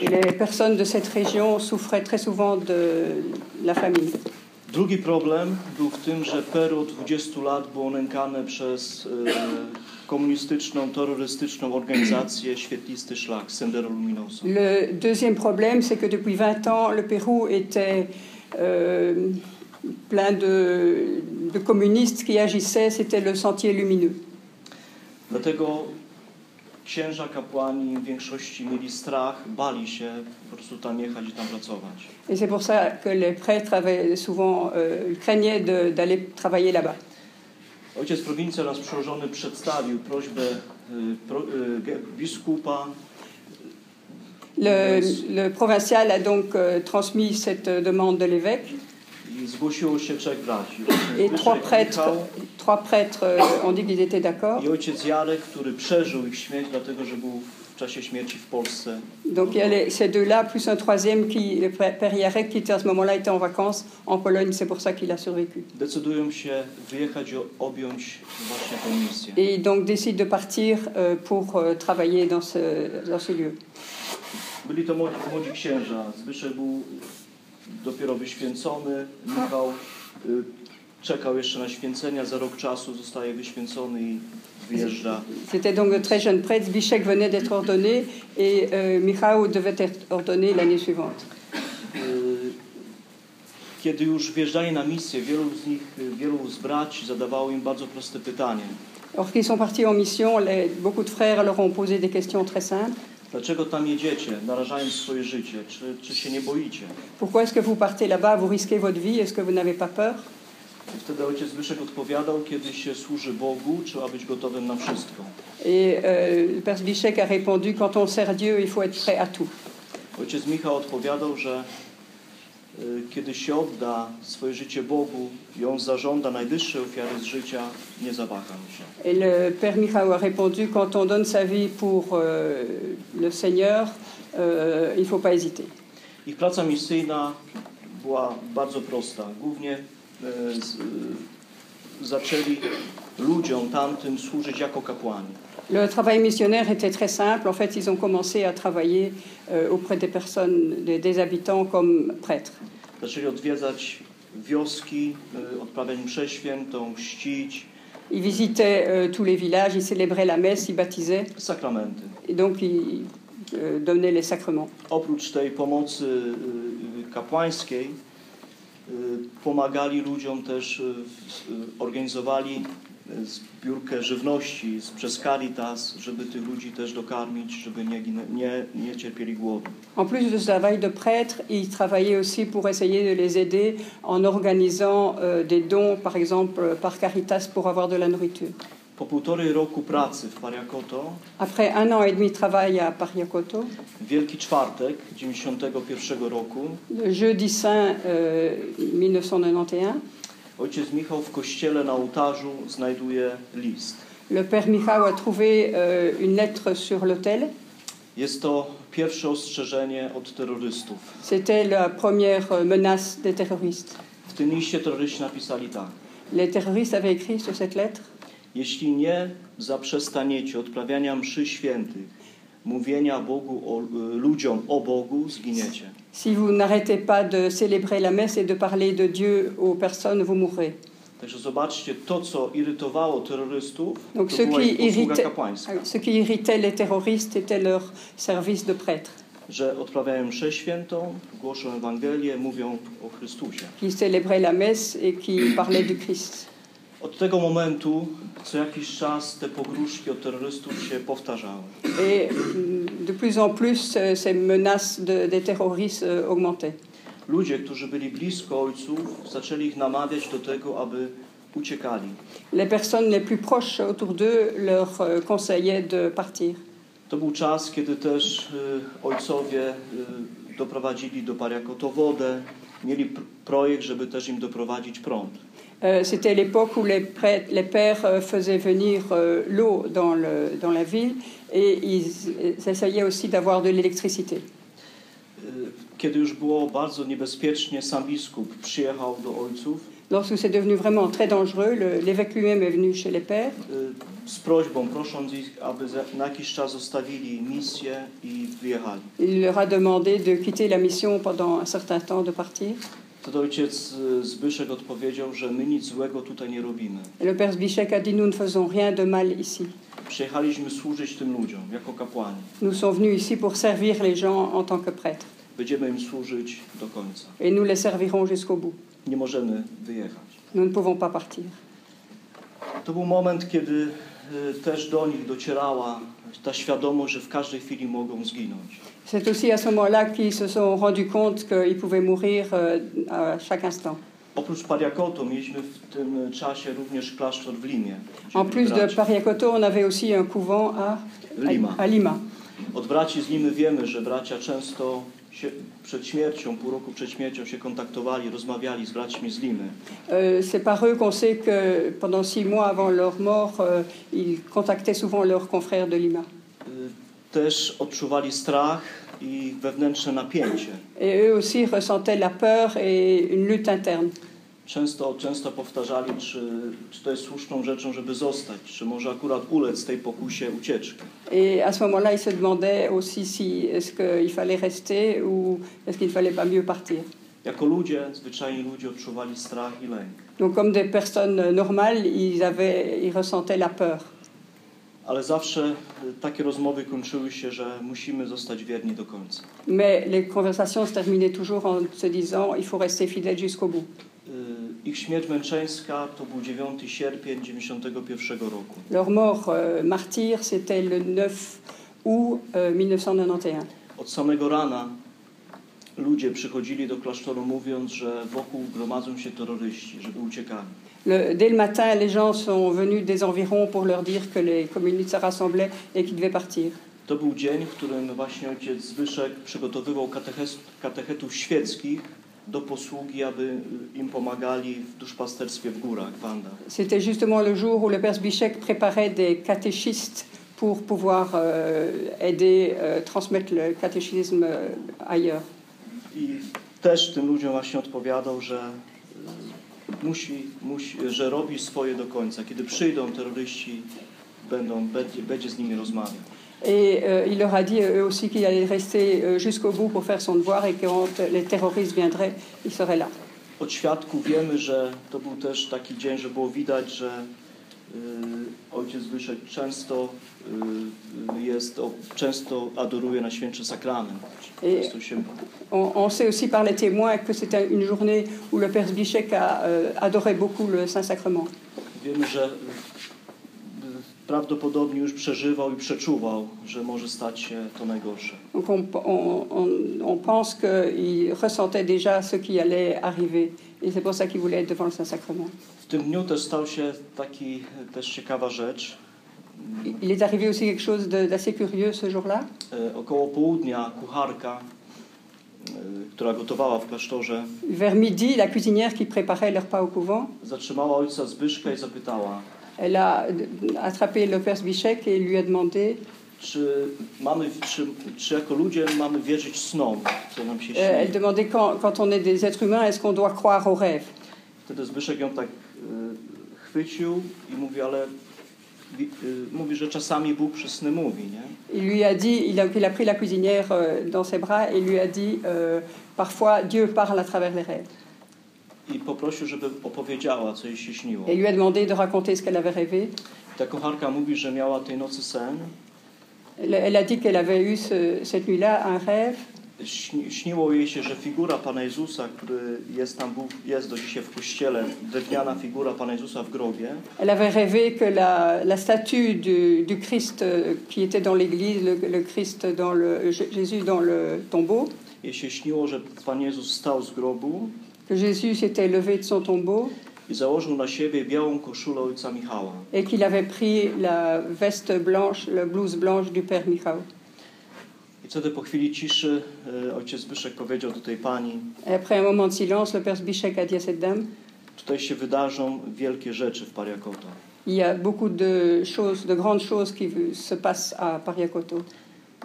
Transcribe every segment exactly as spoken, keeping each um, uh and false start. Et les personnes de cette région souffraient très souvent de la famine. Drugi problem był w tym, że Peru od dwudziestu lat było nękane przez e, komunistyczną, terrorystyczną organizację Świetlisty Szlak, Sentier lumineux. Le deuxième problème, c'est que depuis vingt ans, le Pérou était euh, plein de, de communistes qui agissaient, c'était le Sentier lumineux. Dlatego księża, kapłani w większości mieli strach, bali się po prostu tam jechać i tam pracować. Et c'est pour ça que les prêtres avaient souvent euh, craignaient de, d'aller travailler là-bas. Ojciec prowincja, nasz przełożony, przedstawił prośbę y, pro, y, biskupa. Le, le provincial a donc euh, transmis cette demande de l'évêque. I zgłosiło się trzech braci. Et trois prêtres, trois prêtres ont dit qu'ils étaient d'accord. I ojciec Jarek, który przeżył ich śmierć, dlatego że był w czasie śmierci w Polsce. Donc il y a les, ces deux-là plus un troisième qui, le père Jarek, qui était à ce moment-là était en vacances en Pologne, c'est pour ça qu'il a survécu. Decydują się wyjechać i objąć właśnie tę misję. Et donc décide de partir euh, pour euh, travailler dans ce dans ce lieu. Byli to młodzi, młodzi księża. Zbyszek był dopiero wyświęcony, Michał y, czekał jeszcze na święcenia, za rok czasu zostaje wyświęcony i wyjeżdża. C'était donc de très jeune prêtre, Zbyszek venait d'être ordonné et euh, Michał devait être ordonné l'année suivante. Y, kiedy już wjeżdżali na misję, wielu z nich, wielu z braci zadawało im bardzo proste pytanie. Alors qu'ils sont partis en mission, les, beaucoup de frères leur ont posé des questions très simples. Dlaczego tam jedziecie, narażając swoje życie? Czy, czy się nie boicie? Pourquoi est-ce que vous partez là-bas, vous risquez votre vie, est-ce que vous n'avez pas peur? I wtedy ojciec Zbyszek odpowiadał, kiedy się służy Bogu, trzeba być gotowym na wszystko. Et euh, père Zbyszek a répondu, quand on sert Dieu, il faut être prêt à tout. Ojciec Michał odpowiadał, że y, kiedy się odda swoje życie Bogu i on zażąda najwyższej ofiary z życia, nie zawaham się. Et le père Michał a répondu, quand on donne sa vie pour euh, le Seigneur, euh, il faut pas hésiter. Ich praca misyjna była bardzo prosta. Głównie e, z, e, zaczęli ludziom tamtym służyć jako kapłani. Le travail missionnaire était très simple. En fait, ils ont commencé à travailler euh, auprès des personnes, des, des habitants comme prêtres. Zaczęli odwiedzać wioski, e, odprawiać mszę świętą, chrzcić. Ils visitaient euh, tous les villages, ils célébraient la messe, ils baptisaient. Sakramenty. Et donc ils euh, donnaient les sacrements. Oprócz tej pomocy y, kapłańskiej y, pomagali ludziom też, y, y, organizowali zbiórkę żywności z, przez Caritas, żeby tych ludzi też dokarmić, żeby nie, nie, nie cierpieli głodu. En plus de ce travail de prêtre, ils travaillaient aussi pour essayer de les aider en organisant euh, des dons, par exemple par Caritas, pour avoir de la nourriture. Po półtorej roku pracy w Pariacoto, après un an et demi de travail à Pariacoto, Wielki Czwartek dziewięćdziesiątego pierwszego roku, le jeudi saint euh, mille neuf cent quatre-vingt-onze, ojciec Michał w kościele na ołtarzu znajduje list. Le père Michał a trouvé euh, une lettre sur l'autel. Jest to pierwsze ostrzeżenie od terrorystów. C'était la première menace des terroristes. W tym liście terroryści napisali tak. Les terroristes avaient écrit sur cette lettre: jeśli nie zaprzestaniecie odprawiania mszy świętych, mówienia Bogu o, ludziom o Bogu, zginiecie. Si vous n'arrêtez pas de célébrer la messe et de parler de Dieu aux personnes, vous mourrez. Także zobaczcie, to co irytowało terrorystów, donc, to była usługa kapłańska. Ce qui irritait les terroristes était leur service de prêtre. Że odprawiają mszę świętą, głoszą Ewangelię, mówią o Chrystusie. Qui célébrait la messe et qui parlait du Christ. Od tego momentu co jakiś czas te pogróżki od terrorystów się powtarzały. Et de plus en plus ces menaces de, des terroristes augmentaient. Ludzie, którzy byli blisko ojców, zaczęli ich namawiać do tego, aby uciekali. Les personnes les plus proches autour d'eux leur conseillaient de partir. To był czas, kiedy też y, ojcowie y, doprowadzili do Pariacoto wodę, mieli pr- projekt, żeby też im doprowadzić prąd. Euh, c'était l'époque où les, prêtres, les pères euh, faisaient venir euh, l'eau dans, le, dans la ville et ils, ils essayaient aussi d'avoir de l'électricité. Kiedy już było bardzo niebezpiecznie, sam biskup przyjechał do ojców. lorsque c'est devenu vraiment très dangereux, l'évêque lui-même est venu chez les pères. Z prośbą, prosząc ich, aby na jakiś czas zostawili misję i wyjechali. Il leur a demandé de quitter la mission pendant un certain temps, de partir. Wtedy ojciec Zbyszek odpowiedział, że my nic złego tutaj nie robimy. Le père Zbyszek a dit, nous ne faisons rien de mal ici. Przyjechaliśmy służyć tym ludziom jako kapłani. Nous sommes venus ici pour servir les gens en tant que prêtres. Będziemy im służyć do końca. Et nous les servirons jusqu'au bout. Nie możemy wyjechać. Nous ne pouvons pas partir. To był moment, kiedy też do nich docierała ta świadomość, że w każdej chwili mogą zginąć. C'est aussi à ce moment-là qu'ils se sont rendus compte qu'ils pouvaient mourir à chaque instant. Oprócz Pariacoto mieliśmy w tym czasie również klasztor w Limie. En plus de Pariacoto, on avait aussi un couvent à Lima. À Lima. Od braci z Limy wiemy, że bracia często się przed śmiercią, pół roku przed śmiercią się kontaktowali, rozmawiali z braćmi z Limy. C'est par eux qu'on sait que pendant six mois avant leur mort, ils contactaient souvent leurs confrères de Lima. Też odczuwali strach i wewnętrzne napięcie. Et eux aussi ressentaient la peur et une lutte interne. Często, często powtarzali, czy, czy to jest słuszną rzeczą, żeby zostać, czy może akurat ulec tej pokusie ucieczki. Et à ce moment-là, ils se demandaient aussi si est-ce qu'il fallait rester ou est-ce qu'il fallait pas mieux partir. Jako ludzie, zwyczajni ludzie odczuwali strach i lęk. Donc comme des personnes normales, ils avaient, ils ressentaient la peur. Ale zawsze takie rozmowy kończyły się, że musimy zostać wierni do końca. Mais les conversations se terminaient toujours en se disant, il faut rester fidèle jusqu'au bout. Ich śmierć męczeńska to był dziewiątego sierpnia dziewięćdziesiątego pierwszego roku. Leur mort euh, martyr, c'était le neuf août mille neuf cent quatre-vingt-onze. Od samego rana ludzie przychodzili do klasztoru mówiąc, że wokół gromadzą się terroryści, żeby uciekali. Le, dès le matin, les gens sont venus des environs pour leur dire que les communistes se rassemblaient et qu'ils devaient partir. To był dzień, w którym właśnie ojciec Zbyszek przygotowywał katechet, katechetów świeckich do posługi, aby im pomagali w duszpasterstwie w górach, w Andach. C'était justement le jour où le père Zbyszek préparait des catéchistes pour pouvoir euh, aider, euh, transmettre le catéchisme euh, ailleurs. I też tym ludziom właśnie odpowiadał, że musi, musi, że robi swoje do końca. Kiedy przyjdą terroryści, będą, będzie, będzie z nimi rozmawiał. Et euh, il leur a dit eux aussi qu'il allait rester euh, jusqu'au bout pour faire son devoir et que quand les terroristes viendraient, ils seraient là. Od świadków wiemy, że to był też taki dzień, że było widać, że y, ojciec Zbyszek często y, jest, o, często adoruje Najświętszy Sakrament. Się... On, on sait aussi par les témoins que c'était une journée où le père Zbyszek a euh, adoré beaucoup le Saint-Sacrement. Wiemy, że prawdopodobnie już przeżywał i przeczuwał, że może stać się to najgorsze. Donc on, on, on pense qu'il ressentait déjà ce qui allait arriver et c'est pour ça qu'il voulait être devant le Saint-Sacrement. W tym dniu też stał się taki też ciekawa rzecz. Il est arrivé aussi quelque chose d'assez curieux ce jour-là. E, około południa kucharka, e, która gotowała w klasztorze. Vers midi, la cuisinière qui préparait leur repas au couvent. Zatrzymała ojca Zbyszka i zapytała. Elle a attrapé le père Zbyszek et lui a demandé czy mamy, czy, czy jako ludzie mamy wierzyć snom, co nam się śni. Elle demandait quand, quand on est des êtres humains, est-ce qu'on doit croire aux rêves? Wtedy Zbyszek ją tak y, chwycił i mówi, ale y, y, mówi, że czasami Bóg przez sny mówi, nie? Il lui a dit, il a, il a pris la cuisinière dans ses bras et lui a dit euh, parfois Dieu parle à travers les rêves. I poprosił, żeby opowiedziała, co jej się śniło. Et lui a demandé de raconter ce qu'elle avait rêvé. Ta kucharka mówi, że miała tej nocy sen. Elle a dit qu'elle avait eu ce, cette nuit-là un rêve. Śni, śniło jej się, że figura Pana Jezusa, który jest tam był, jest do dzisiaj w kościele, drewniana figura Pana Jezusa w grobie. Elle avait rêvé que la, la statue du, du Christ qui était dans l'église, le, le Christ dans le Jésus dans le tombeau. Jej się śniło, że Pan Jezus stał z grobu. Que Jésus s'était levé de son tombeau et qu'il avait pris la veste blanche, la blouse blanche du père Michał. Et après un moment de silence, le père Zbyszek a dit à cette dame, il y a beaucoup de choses, de grandes choses qui se passent à Pariacoto.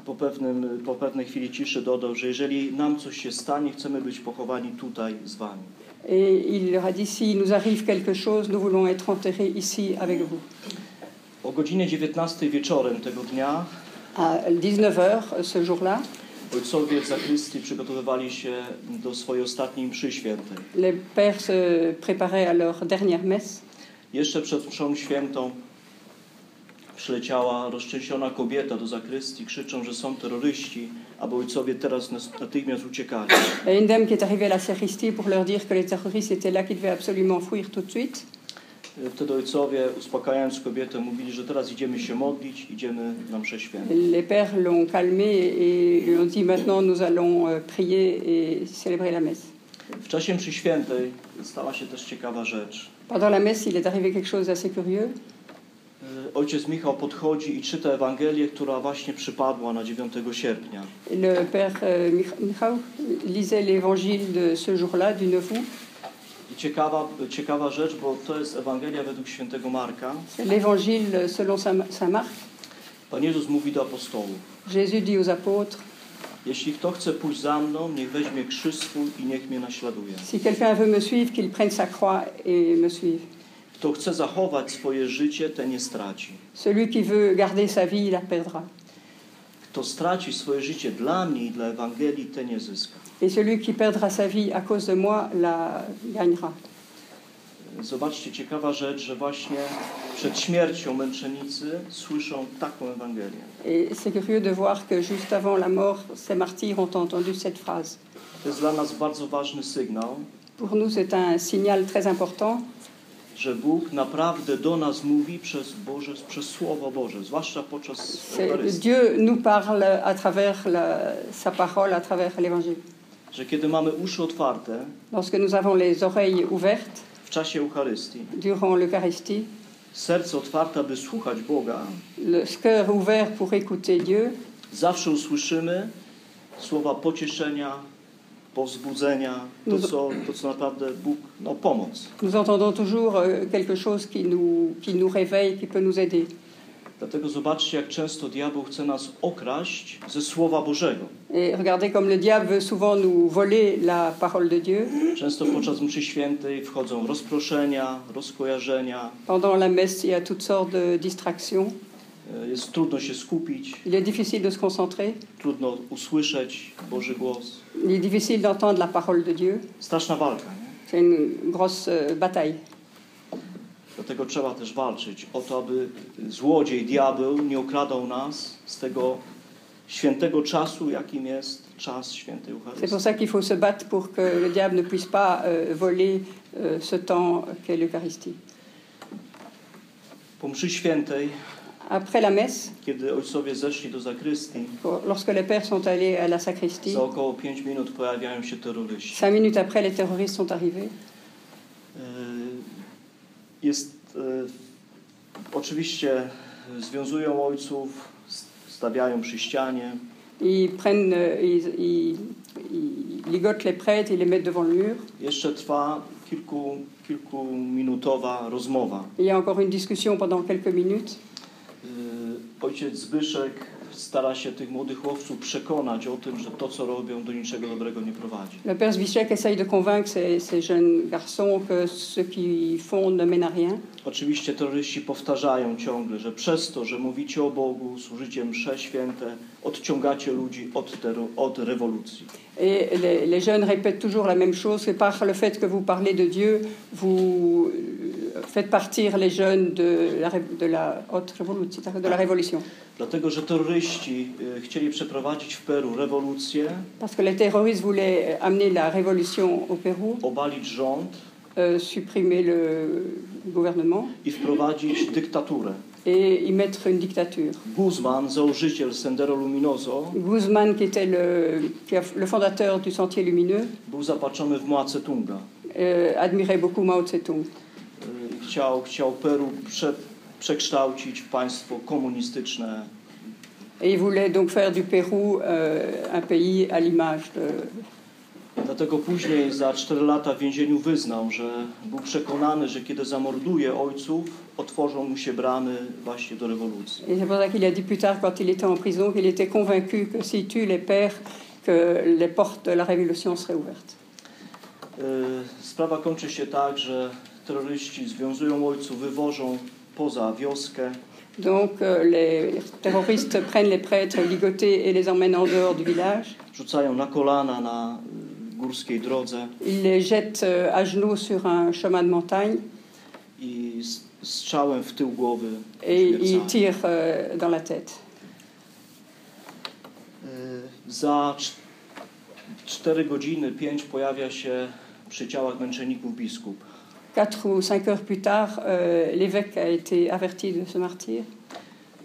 po, pewnym, po pewnej chwili ciszy dodał, że jeżeli nam coś się stanie, chcemy być pochowani tutaj z wami. Et il leur a dit, s'il nous arrive quelque chose, nous voulons être enterrés ici avec vous. O godzinie dziewiętnastej wieczorem tego dnia, à dix-neuf heures ce jour-là, ojcowie w zakrystii przygotowywali się do swojej ostatniej mszy świętej. Les pères se préparaient à leur dernière messe. Jeszcze przed mszą świętą przyleciała rozczęsiona kobieta do zakrystii, krzyczą, że są terroryści, aby ojcowie teraz natychmiast uciekali. Une dame qui est arrivée à la sacristie pour leur dire que les terroristes étaient là, qu'ils devaient absolument fuir tout de suite. Wtedy ojcowie, uspokajając kobietę, mówili, że teraz idziemy się modlić, idziemy na mszę świętą. Les pères l'ont calmée et lui ont dit maintenant nous allons prier et célébrer la messe. W czasie mszy świętej stała się też ciekawa rzecz. Pendant la messe, il est arrivé quelque chose d'assez curieux. Ojciec Michał podchodzi i czyta Ewangelię, która właśnie przypadła na dziewiątego sierpnia. Le père Michał lisait l'évangile de ce jour-là, du neuf août. I ciekawa, ciekawa rzecz, bo to jest Ewangelia według świętego Marka. L'évangile selon Saint Marc. Pan Jezus mówi do apostołów. Jésus dit aux apôtres. Jeśli kto chce pójść za mną, niech weźmie krzyż swój i niech mnie naśladuje. Si quelqu'un veut me suivre, qu'il prenne sa croix et me suive. Kto chce zachować swoje życie, ten je straci. Celui qui veut garder sa vie, la perdra. Kto straci swoje życie dla mnie i dla Ewangelii, ten je zyska. Et celui qui perdra sa vie à cause de moi, la gagnera. Zobaczcie, ciekawa rzecz, że właśnie przed śmiercią męczennicy słyszą taką Ewangelię. Et c'est curieux de voir que juste avant la mort, ces martyrs ont entendu cette phrase. To jest dla nas bardzo ważny sygnał. Pour nous, c'est un signal très important. Że Bóg naprawdę do nas mówi przez Boże, przez Słowo Boże, zwłaszcza podczas Eucharystii. Dieu nous parle à travers la, sa parole, à travers l'Évangile. Że kiedy mamy uszy otwarte, lorsque nous avons les oreilles ouvertes, w czasie Eucharystii, durant l'Eucharistie, serce otwarte, by słuchać Boga, le cœur ouvert pour écouter Dieu, zawsze usłyszymy słowa pocieszenia, powzbudzenia, to co, to co naprawdę Bóg, no pomoc. Nous entendons toujours quelque chose qui nous, qui nous réveille, qui peut nous aider. Dlatego zobaczcie, jak często diabeł chce nas okraść ze Słowa Bożego. Et regardez comme le diable veut souvent nous voler la parole de Dieu. Często podczas mszy świętej wchodzą rozproszenia, rozkojarzenia. Pendant la messe, il y a toutes sortes de distractions. Jest trudno się skupić. Il est difficile de se concentrer. Trudno usłyszeć Boży głos. Il est difficile d'entendre la parole de Dieu. Straszna walka, nie? C'est une grosse bataille. Dlatego trzeba też walczyć o to, aby złodziej, diabeł nie okradał nas z tego świętego czasu, jakim jest czas świętej Eucharystii. C'est pour ça qu'il faut se battre pour que le diable ne puisse pas voler ce temps qu'est l'Eucharistie. Po mszy świętej, après la messe, kiedy ojcowie zeszli do zakrystii, lorsque les pères sont allés à la sacristie, za około pięć minut pojawiają się terroryści. Cinq minutes après, les terroristes sont arrivés. Jest e, oczywiście związują ojców, stawiają przy ścianie. Ils prennent, ils, ils, ils ligotent les prêtres, ils les mettent devant le mur. Jeszcze trwa kilku kilkuminutowa rozmowa. Il y a encore une discussion pendant quelques minutes. Ojciec Zbyszek stara się tych młodych chłopców przekonać o tym, że to, co robią, do niczego dobrego nie prowadzi. Le père Zbyszek essaye de convaincre ces, ces jeunes garçons que ce qu'ils font ne mène à rien. Oczywiście terroryści powtarzają ciągle, że przez to, że mówicie o Bogu, służycie msze święte, odciągacie ludzi od, terro, od rewolucji. Et les, les jeunes répètent toujours la même chose, que par le fait que vous parlez de Dieu, vous faites partir les jeunes de la, de la haute révolution, de la révolution. Dlatego, że terroryści chcieli przeprowadzić w Peru rewolucję. Parce que les terroristes voulaient amener la révolution au Pérou. Obalić rząd, euh, supprimer le gouvernement. I wprowadzić dyktaturę. Et y mettre une dictature. Guzmán, założyciel Sentier lumineux, Guzmán qui était le, qui a, le fondateur du Sentier lumineux, był zapatrzony w Mao Tse-tunga. Euh, admirait beaucoup Mao Tse-tung. Chciał, chciał Peru prze, przekształcić w państwo komunistyczne. Et il voulait donc faire du Pérou euh, un pays à l'image de Dlatego później za cztery lata w więzieniu wyznał, że był przekonany, że kiedy zamorduje ojców, otworzą mu się bramy właśnie do rewolucji. I c'est pour ça qu'il a dit plus tard, quand il était en prison, qu'il était convaincu que s'il tue les pères, que les portes de la révolution seraient ouvertes. Sprawa kończy się tak, że terroryści związują ojców, wywożą poza wioskę. Donc les terroristes prennent les prêtres ligotés et les emmènent en dehors du village. Rzucają na kolana na górskiej drodze. Ils les jettent à genoux sur un chemin de montagne. I strzałem w tył głowy. Et ils tirent dans la tête. Za cztery godziny, pięć pojawia się przy ciałach męczenników biskup. Quatre ou cinq heures plus tard, euh, l'évêque a été averti de ce martyr.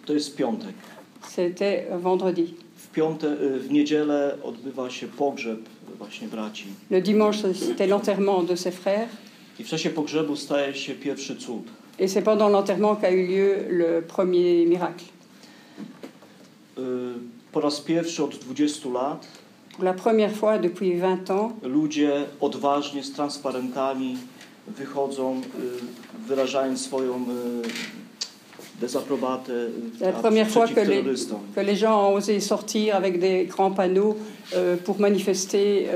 To jest piątek. C'était vendredi. W piąte, w niedzielę odbywa się pogrzeb właśnie braci. Le dimanche, c'était l'enterrement de ses frères. I w czasie pogrzebu staje się pierwszy cud. Et c'est pendant l'enterrement qu'a eu lieu le premier miracle. Y, po raz pierwszy od dwudziestu lat. Pour la première fois depuis vingt ans. Ludzie odważnie z transparentami wychodzą, wyrażając swoją dezaprobatę przeciw terrorystom. Que les gens ont osé sortir avec des grands panneaux pour manifester,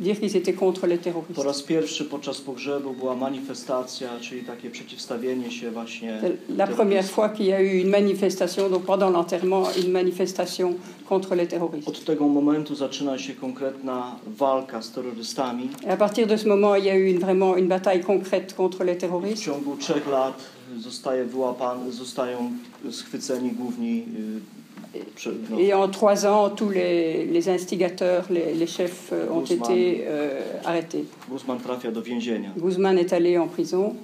dire qu'ils étaient contre les terroristes. Po raz pierwszy podczas pogrzebu była manifestacja, czyli takie przeciwstawienie się właśnie. La première fois qu'il y a eu une manifestation, donc pendant l'enterrement, une manifestation contre les terroristes. Od tego momentu zaczyna się konkretna walka z terrorystami. Et à partir de ce moment, il y a eu une, vraiment une bataille concrète contre les terroristes. W ciągu trzech lat zostaje wyłapany, zostają schwyceni główni. Et en trois ans, tous les, les instigateurs, les, les chefs ont Guzmán, été euh, arrêtés. Guzmán trafia do więzienia. Guzmán est allé en prison.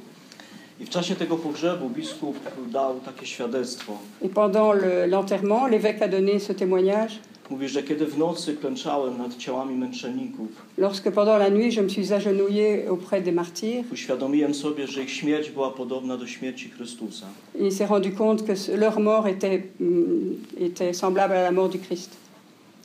I w czasie tego pogrzebu biskup dał takie świadectwo. Et pendant le, l'enterrement, l'évêque a donné ce témoignage. Mówi, że kiedy w nocy klęczałem nad ciałami męczenników. Lorsque pendant la nuit, je me suis agenouillé auprès des martyrs. Uświadomiłem sobie, że ich śmierć była podobna do śmierci Chrystusa. Il s'est rendu compte que leur mort était était semblable à la mort du Christ.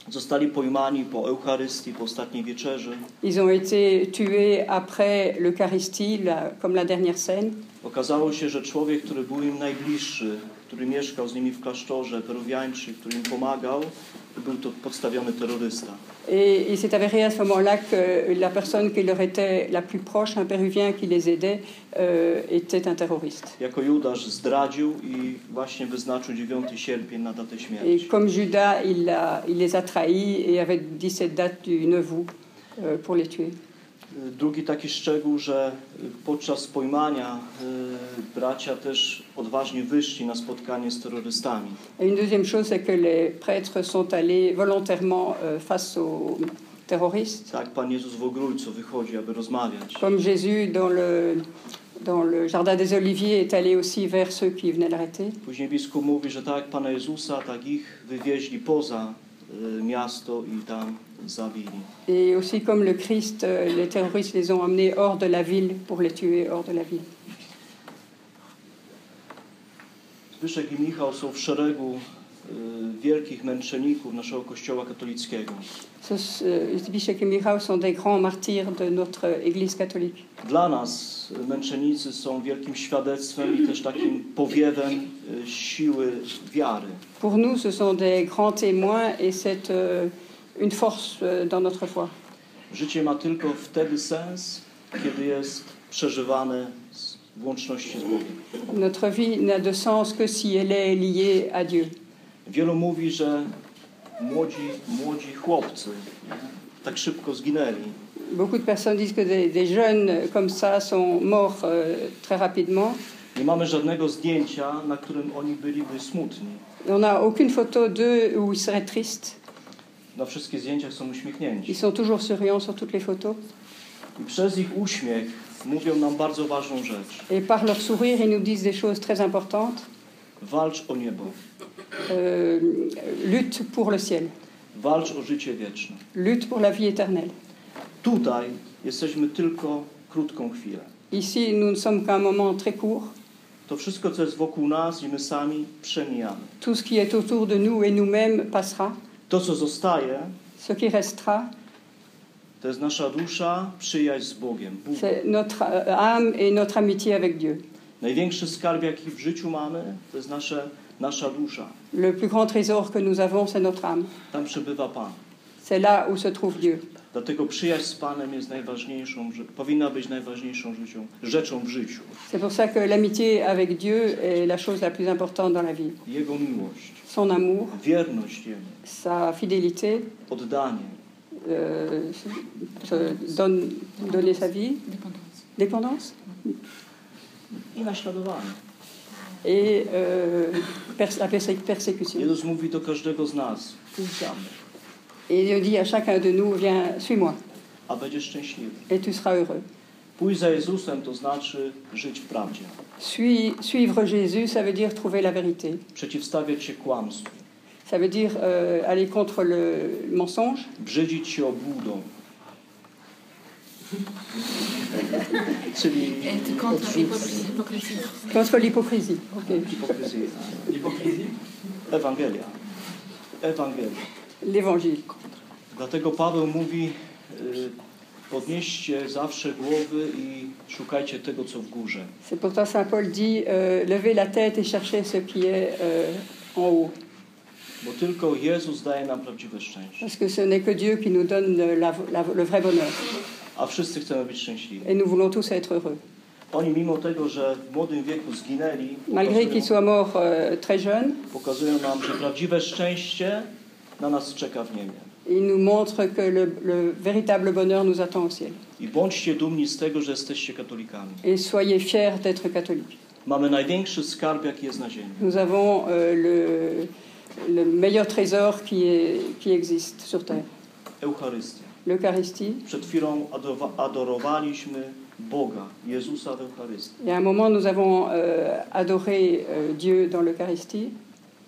Zostali pojmani po Eucharystii, po ostatniej wieczerzy. Ils ont été tués après l'Eucharistie, la, comme la dernière scène. Okazało się, że człowiek, który był im najbliższy, który mieszkał z nimi w klasztorze, Peruwiańczyk, który im pomagał, był to podstawiony terrorysta. Et il s'est avéré à ce moment-là que la personne qui leur était la plus proche, un Péruvien qui les aidait, euh, était un terroriste. Jako Judasz zdradził i właśnie wyznaczył dziewiąty sierpień na datę śmierci. Et comme Judas, il, a, il les a trahis et avait dit cette date du neuf août euh, pour les tuer. Drugi taki szczegół, że podczas pojmania y, bracia też odważnie wyszli na spotkanie z terrorystami. Une deuxième chose, c'est que les prêtres sont allés volontairement face aux terroristes. Tak, Pan Jezus w ogrójcu wychodzi, aby rozmawiać. Comme Jésus dans le dans le jardin des Oliviers est allé aussi vers ceux qui venaient l'arrêter. Później biskup mówi, że tak Pana Jezusa, tak ich wywieźli poza miasto i tam zabili. Et aussi comme le Christ, les terroristes les ont emmenés hors de la ville pour les tuer hors de la ville. Zbyszek i Michał są w szeregu y, wielkich męczenników naszego kościoła katolickiego. Zbyszek i Michał są des grands martyrs de notre église catholique. Dla nas męczennicy są wielkim świadectwem i też takim powiewem siły wiary. Pour nous, ce sont des grands témoins et c'est euh, une force euh, dans notre foi. Życie ma tylko wtedy sens, kiedy jest przeżywane w łączności z Bogiem. Notre vie n'a de sens que si elle est liée à Dieu. Wielu mówi, że młodzi, młodzi chłopcy tak szybko zginęli. Beaucoup de personnes disent que des, des jeunes comme ça sont morts euh, très rapidement. Nie mamy żadnego zdjęcia, na którym oni byliby smutni. On n'a aucune photo d'eux où ils seraient tristes. Na wszystkich zdjęciach są uśmiechnięci. Ils sont toujours souriants sur toutes les photos. I przez ich uśmiech mówią nam bardzo ważną rzecz. Et par leur sourire, ils nous disent des choses très importantes. Walcz o niebo. Euh, lutte pour le ciel. Walcz o życie wieczne. Lutte pour la vie éternelle. Tutaj jesteśmy tylko krótką chwilę. Ici, nous ne sommes qu'un moment très court. To wszystko, co jest wokół nas i my sami, przemijamy. Tout ce qui est autour de nous et nous-mêmes passera. To, co zostaje, ce qui restera, To jest nasza dusza, przyjaźń z Bogiem. Bóg. C'est notre âme et notre amitié avec Dieu. Największy skarb, jaki w życiu mamy, to jest nasze, nasza dusza. Le plus grand trésor que nous avons, c'est notre âme. Tam przebywa Pan. C'est là où se trouve Dieu. Dlatego przyjaźń z Panem jest najważniejszą, powinna być najważniejszą życią, rzeczą w życiu. C'est pour ça que l'amitié avec Dieu est la chose la plus importante dans la vie. Jego miłość. Son amour. Wierność Jemu. Sa fidélité. Oddanie. Euh, se don, donner sa vie. Dépendance. Dépendance. I naśladowanie. Et euh, pers- la persé- persécution. Jezus mówi do każdego z nas. Et Dieu dit à chacun de nous, viens, suis-moi. A będziesz szczęśliwy. Et tu seras heureux. Pójść za Jezusem to znaczy żyć w prawdzie. Suis, suivre Jésus, ça veut dire trouver la vérité. Przeciwstawiać się kłamstwu. Ça veut dire euh, aller contre le mensonge. Brzydzić się obłudą. Czyli contre l'hypocrisie. Contre l'hypocrisie. Okay. L'hypocrisie. L'hypocrisie. Ewangelia. Ewangelia. L'Évangile. Dlatego Paweł mówi, podnieście zawsze głowy i szukajcie tego, co w górze. C'est pourtant Saint Paul dit, levez la tête et cherchez ce qui est en haut. Bo tylko Jezus daje nam prawdziwe szczęście. Parce que ce n'est que Dieu qui nous donne la, la, le vrai bonheur. A wszyscy chcemy być szczęśliwi. Et nous voulons tous être heureux. Oni mimo tego, że w młodym wieku zginęli, malgré qu'ils soient morts très jeunes, pokazują nam, że prawdziwe szczęście na nas czeka w niebie. Il nous montre que le, le véritable bonheur nous attend au ciel. I bądźcie dumni z tego, że jesteście katolikami. Et soyez fiers d'être catholiques. Mamy największy skarb, jaki jest na ziemi. Nous avons euh, le le meilleur trésor qui est qui existe sur terre. Eucharystia. L'Eucharistie. Przed chwilą adorowaliśmy Boga, Jezusa w Eucharystii. Il y a un moment nous avons euh, adoré euh, Dieu dans l'Eucharistie.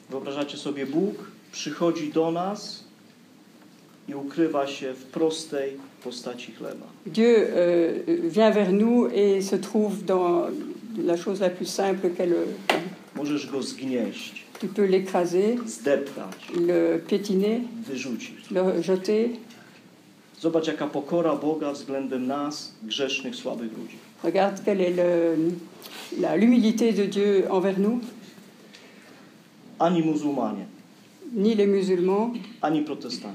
Wyobrażacie sobie, Bóg przychodzi do nas i ukrywa się w prostej postaci chleba. Dieu euh, vient vers nous et se trouve dans la chose la plus simple qu'est le. Możesz go zgnieść. Tu peux l'écraser. Zdeptać. Le piétiner. Wyrzucić. Le jeter. Zobacz, jaka pokora Boga względem nas, grzesznych, słabych ludzi. Regarde quelle est le, la, l'humilité de Dieu envers nous. Ani muzułmanie. Ni les musulmans, ani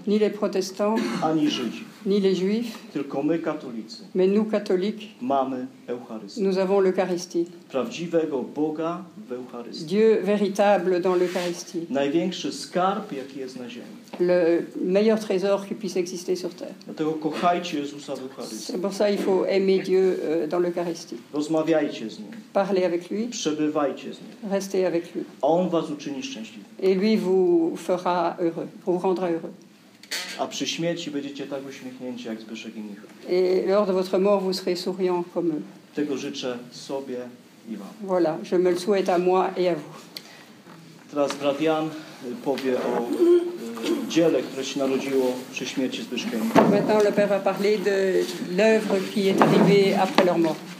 ni les protestants, ani Żydzi, ni les juifs, tylko my, katolicy, mais nous catholiques, mamy Eucharystię. Nous avons l'Eucharistie. Prawdziwego Boga w Eucharystii. Dieu véritable dans l'Eucharistie. Największy skarb, jaki jest na ziemi. Le meilleur trésor qui puisse exister sur terre. Dlatego kochajcie Jezusa w Eucharystii. C'est pour ça il faut aimer Dieu dans l'Eucharistie. Rozmawiajcie z nim. Parlez avec lui. Przebywajcie z nim. Restez avec lui. A on was uczyni szczęśliwym. Et lui vous fera heureux, vous rendra heureux. A przy śmierci będziecie tak uśmiechnięci jak Zbyszek i Michał. Et lors de votre mort vous serez souriant comme eux. Tego życzę sobie i wam. Voilà, je me le souhaite à moi et à vous. Teraz brat Jan powie o y, dziele, które się narodziło przy śmierci Zbyszka i Michała. Maintenant le père va parler de l'œuvre qui est arrivée après leur mort.